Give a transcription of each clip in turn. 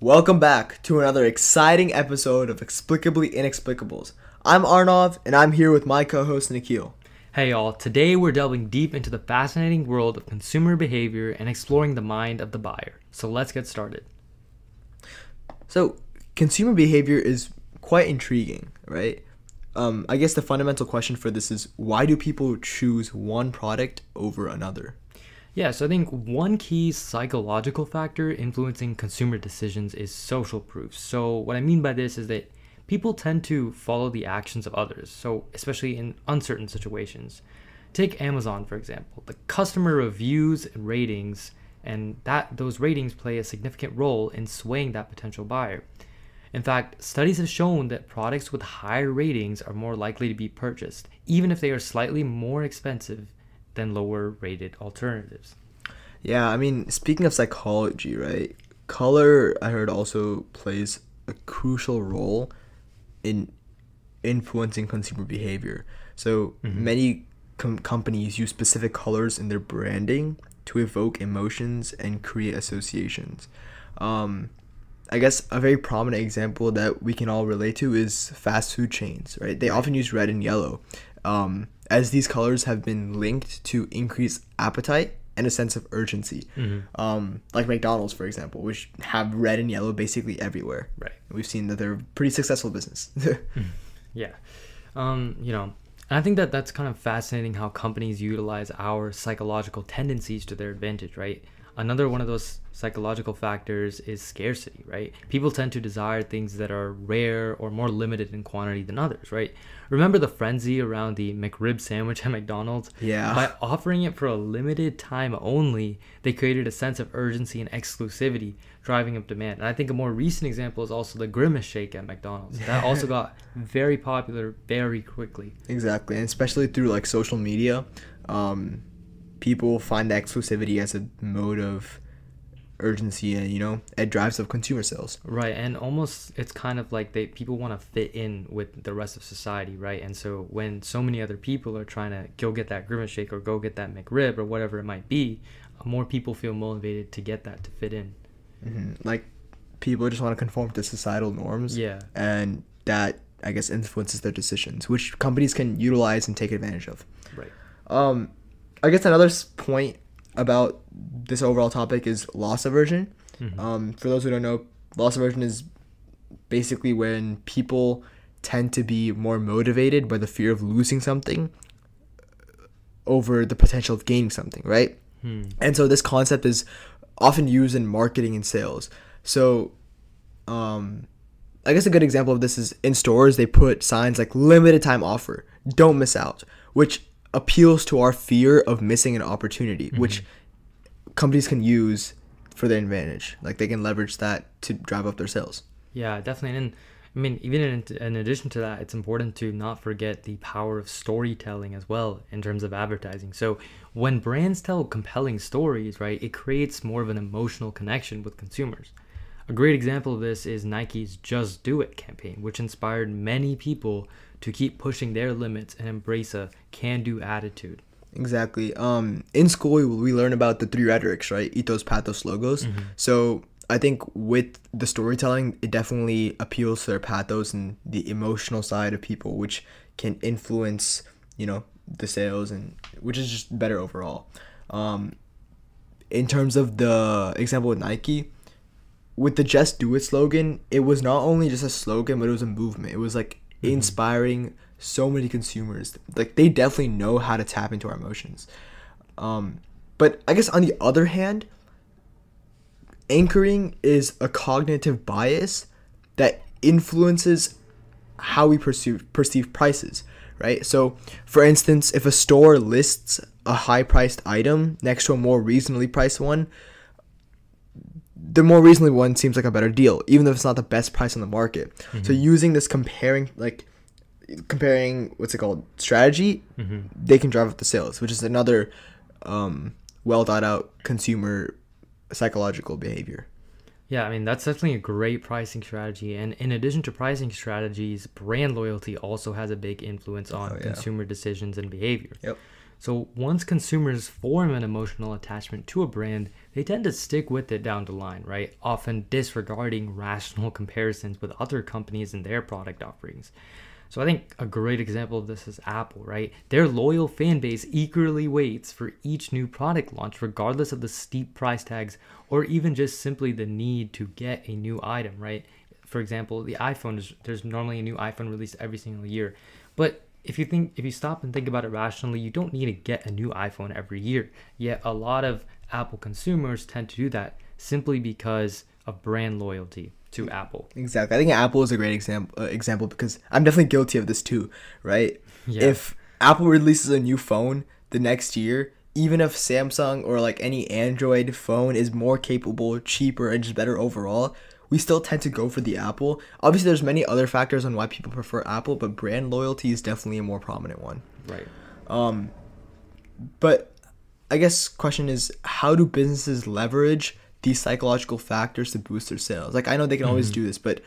Welcome back to another exciting episode of Explicably Inexplicables. I'm Arnov, and I'm here with my co-host Nikhil. Hey y'all, today we're delving deep into the fascinating world of consumer behavior and exploring the mind of the buyer. So let's get started. So, consumer behavior is quite intriguing, right? I guess the fundamental question for this is, why do people choose one product over another? Yeah, so I think one key psychological factor influencing consumer decisions is social proof. So what I mean by this is that people tend to follow the actions of others, so especially in uncertain situations. Take Amazon, for example. The customer reviews and ratings, and those ratings play a significant role in swaying that potential buyer. In fact, studies have shown that products with higher ratings are more likely to be purchased, even if they are slightly more expensive than lower rated alternatives. Yeah, I mean, speaking of psychology, right? Color, I heard, also plays a crucial role in influencing consumer behavior. So many companies use specific colors in their branding to evoke emotions and create associations. I guess a very prominent example that we can all relate to is fast food chains, right? They often use red and yellow, as these colors have been linked to increased appetite and a sense of urgency. Like McDonald's, for example, which have red and yellow basically everywhere. Right. And we've seen that they're a pretty successful business. Yeah. You know, and I think that that's kind of fascinating how companies utilize our psychological tendencies to their advantage, right? Another one of those psychological factors is scarcity, right? People tend to desire things that are rare or more limited in quantity than others, right? Remember the frenzy around the McRib sandwich at McDonald's? Yeah. By offering it for a limited time only, they created a sense of urgency and exclusivity, driving up demand. And I think a more recent example is also the Grimace Shake at McDonald's. That also got very popular very quickly. Exactly, and especially through like social media. People find that exclusivity as a mode of urgency, and you know, it drives up consumer sales. Right, and almost it's kind of like people want to fit in with the rest of society, right? And so when so many other people are trying to go get that Grimace Shake or go get that McRib or whatever it might be, more people feel motivated to get that to fit in. Like people just want to conform to societal norms. Yeah, and that I guess influences their decisions, which companies can utilize and take advantage of. Right. I guess another point about this overall topic is loss aversion. For those who don't know, loss aversion is basically when people tend to be more motivated by the fear of losing something over the potential of gaining something, right? And so this concept is often used in marketing and sales. So I guess a good example of this is in stores, they put signs like limited time offer, don't miss out, which appeals to our fear of missing an opportunity, which companies can use for their advantage. Like they can leverage that to drive up their sales. Yeah, definitely. And I mean, even in addition to that, it's important to not forget the power of storytelling as well in terms of advertising. So when brands tell compelling stories, right, it creates more of an emotional connection with consumers. A great example of this is Nike's Just Do It campaign, which inspired many people to keep pushing their limits and embrace a can-do attitude. Exactly. In school, we learn about the three rhetorics, right? Ethos, pathos, logos. So I think with the storytelling, it definitely appeals to their pathos and the emotional side of people, which can influence, you know, the sales, and which is just better overall. In terms of the example with Nike, with the Just Do It slogan, it was not only just a slogan, but it was a movement. It was like inspiring so many consumers. Like they definitely know how to tap into our emotions. But I guess on the other hand, anchoring is a cognitive bias that influences how we perceive prices, right? So for instance, if a store lists a high-priced item next to a more reasonably priced one, the more reasonably one seems like a better deal, even if it's not the best price on the market. So using this comparing strategy, they can drive up the sales, which is another well thought out consumer psychological behavior. Yeah, I mean, that's definitely a great pricing strategy. And in addition to pricing strategies, brand loyalty also has a big influence on consumer decisions and behavior. Yep. So once consumers form an emotional attachment to a brand, they tend to stick with it down the line, right? Often disregarding rational comparisons with other companies and their product offerings. So I think a great example of this is Apple, right? Their loyal fan base eagerly waits for each new product launch, regardless of the steep price tags or even just simply the need to get a new item, right? For example, the iPhone, there's normally a new iPhone released every single year. But if you stop and think about it rationally, you don't need to get a new iPhone every year. Yet a lot of Apple consumers tend to do that simply because of brand loyalty to Apple. Exactly. I think Apple is a great example because I'm definitely guilty of this too, right? Yeah. If Apple releases a new phone the next year, even if Samsung or like any Android phone is more capable, cheaper, and just better overall, we still tend to go for the Apple. Obviously, there's many other factors on why people prefer Apple, but brand loyalty is definitely a more prominent one. Right. But I guess question is, how do businesses leverage these psychological factors to boost their sales? Like, I know they can always do this, but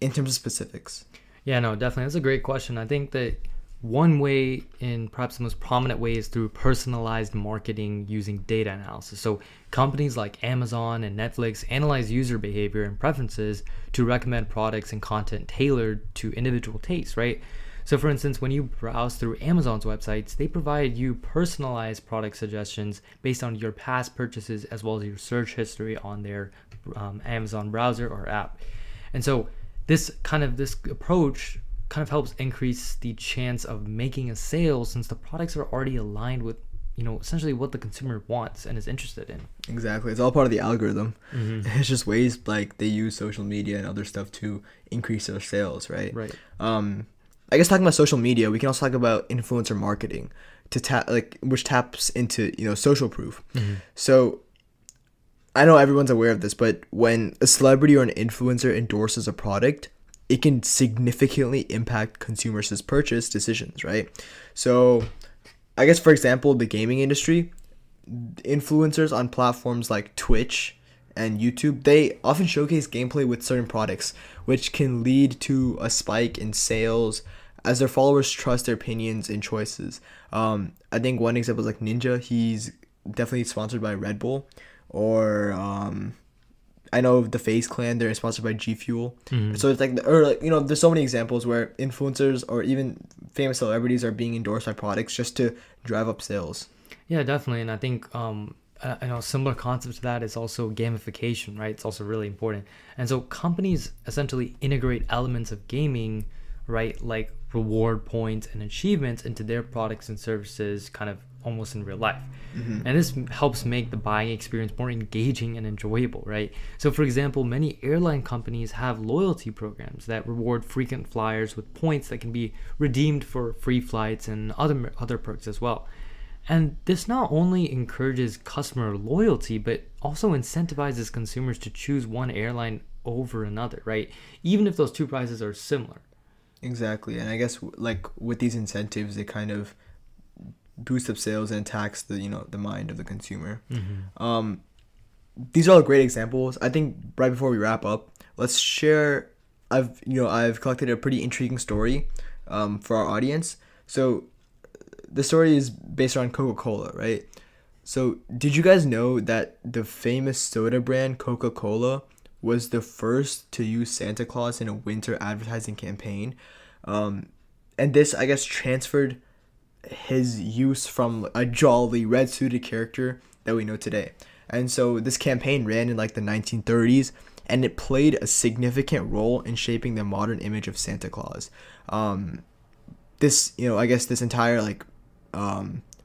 in terms of specifics. Yeah, no, definitely. That's a great question. I think that one way, and perhaps the most prominent way, is through personalized marketing using data analysis. So companies like Amazon and Netflix analyze user behavior and preferences to recommend products and content tailored to individual tastes, right? So for instance, when you browse through Amazon's websites, they provide you personalized product suggestions based on your past purchases as well as your search history on their Amazon browser or app. And so this approach kind of helps increase the chance of making a sale, since the products are already aligned with, essentially what the consumer wants and is interested in. Exactly. It's all part of the algorithm. Mm-hmm. It's just ways like they use social media and other stuff to increase their sales, right? Right. I guess talking about social media, we can also talk about influencer marketing, which taps into social proof. Mm-hmm. So I know everyone's aware of this, but when a celebrity or an influencer endorses a product, it can significantly impact consumers' purchase decisions, right? So I guess, for example, the gaming industry, influencers on platforms like Twitch and YouTube, they often showcase gameplay with certain products, which can lead to a spike in sales as their followers trust their opinions and choices. I think one example is like Ninja. He's definitely sponsored by Red Bull. Or I know the FaZe Clan, they're sponsored by G Fuel. Mm-hmm. So it's there's so many examples where influencers or even famous celebrities are being endorsed by products just to drive up sales. Yeah, definitely. And I think a similar concept to that is also gamification, right? It's also really important. And so companies essentially integrate elements of gaming, right, like reward points and achievements into their products and services kind of almost in real life. Mm-hmm. And this helps make the buying experience more engaging and enjoyable, right? So for example, many airline companies have loyalty programs that reward frequent flyers with points that can be redeemed for free flights and other perks as well. And this not only encourages customer loyalty, but also incentivizes consumers to choose one airline over another, right? Even if those two prices are similar. Exactly. And I guess like with these incentives, they kind of boost up sales and attacks the the mind of the consumer. Mm-hmm. These are all great examples. I think right before we wrap up, let's share. I've collected a pretty intriguing story for our audience. So the story is based around Coca-Cola, right? So did you guys know that the famous soda brand Coca-Cola was the first to use Santa Claus in a winter advertising campaign? And this, I guess, transferred his use from a jolly red suited character that we know today. And so this campaign ran in like the 1930s, and it played a significant role in shaping the modern image of Santa Claus. This entire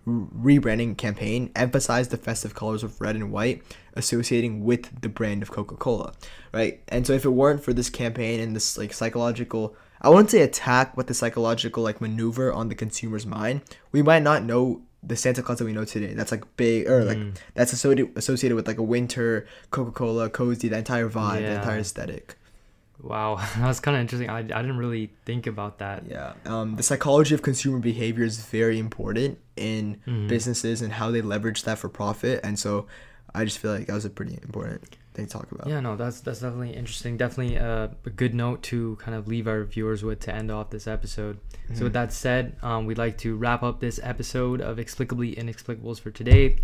rebranding campaign emphasized the festive colors of red and white, associating with the brand of Coca-Cola, right? And so if it weren't for this campaign and this like psychological, I wouldn't say attack, but the psychological like maneuver on the consumer's mind, we might not know the Santa Claus that we know today. That's like big, or like that's associated with like a winter, Coca-Cola, cozy, the entire vibe, the entire aesthetic. Wow, that was kind of interesting. I didn't really think about that. Yeah. The psychology of consumer behavior is very important in businesses and how they leverage that for profit. And so I just feel like that was a pretty important thing to talk about. Yeah, no, that's definitely interesting. Definitely a good note to kind of leave our viewers with to end off this episode. Mm-hmm. So with that said, we'd like to wrap up this episode of Explicably Inexplicables for today.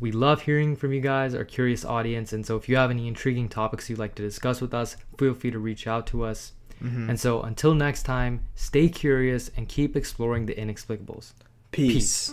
We love hearing from you guys, our curious audience. And so if you have any intriguing topics you'd like to discuss with us, feel free to reach out to us. Mm-hmm. And so until next time, stay curious and keep exploring the inexplicables. Peace.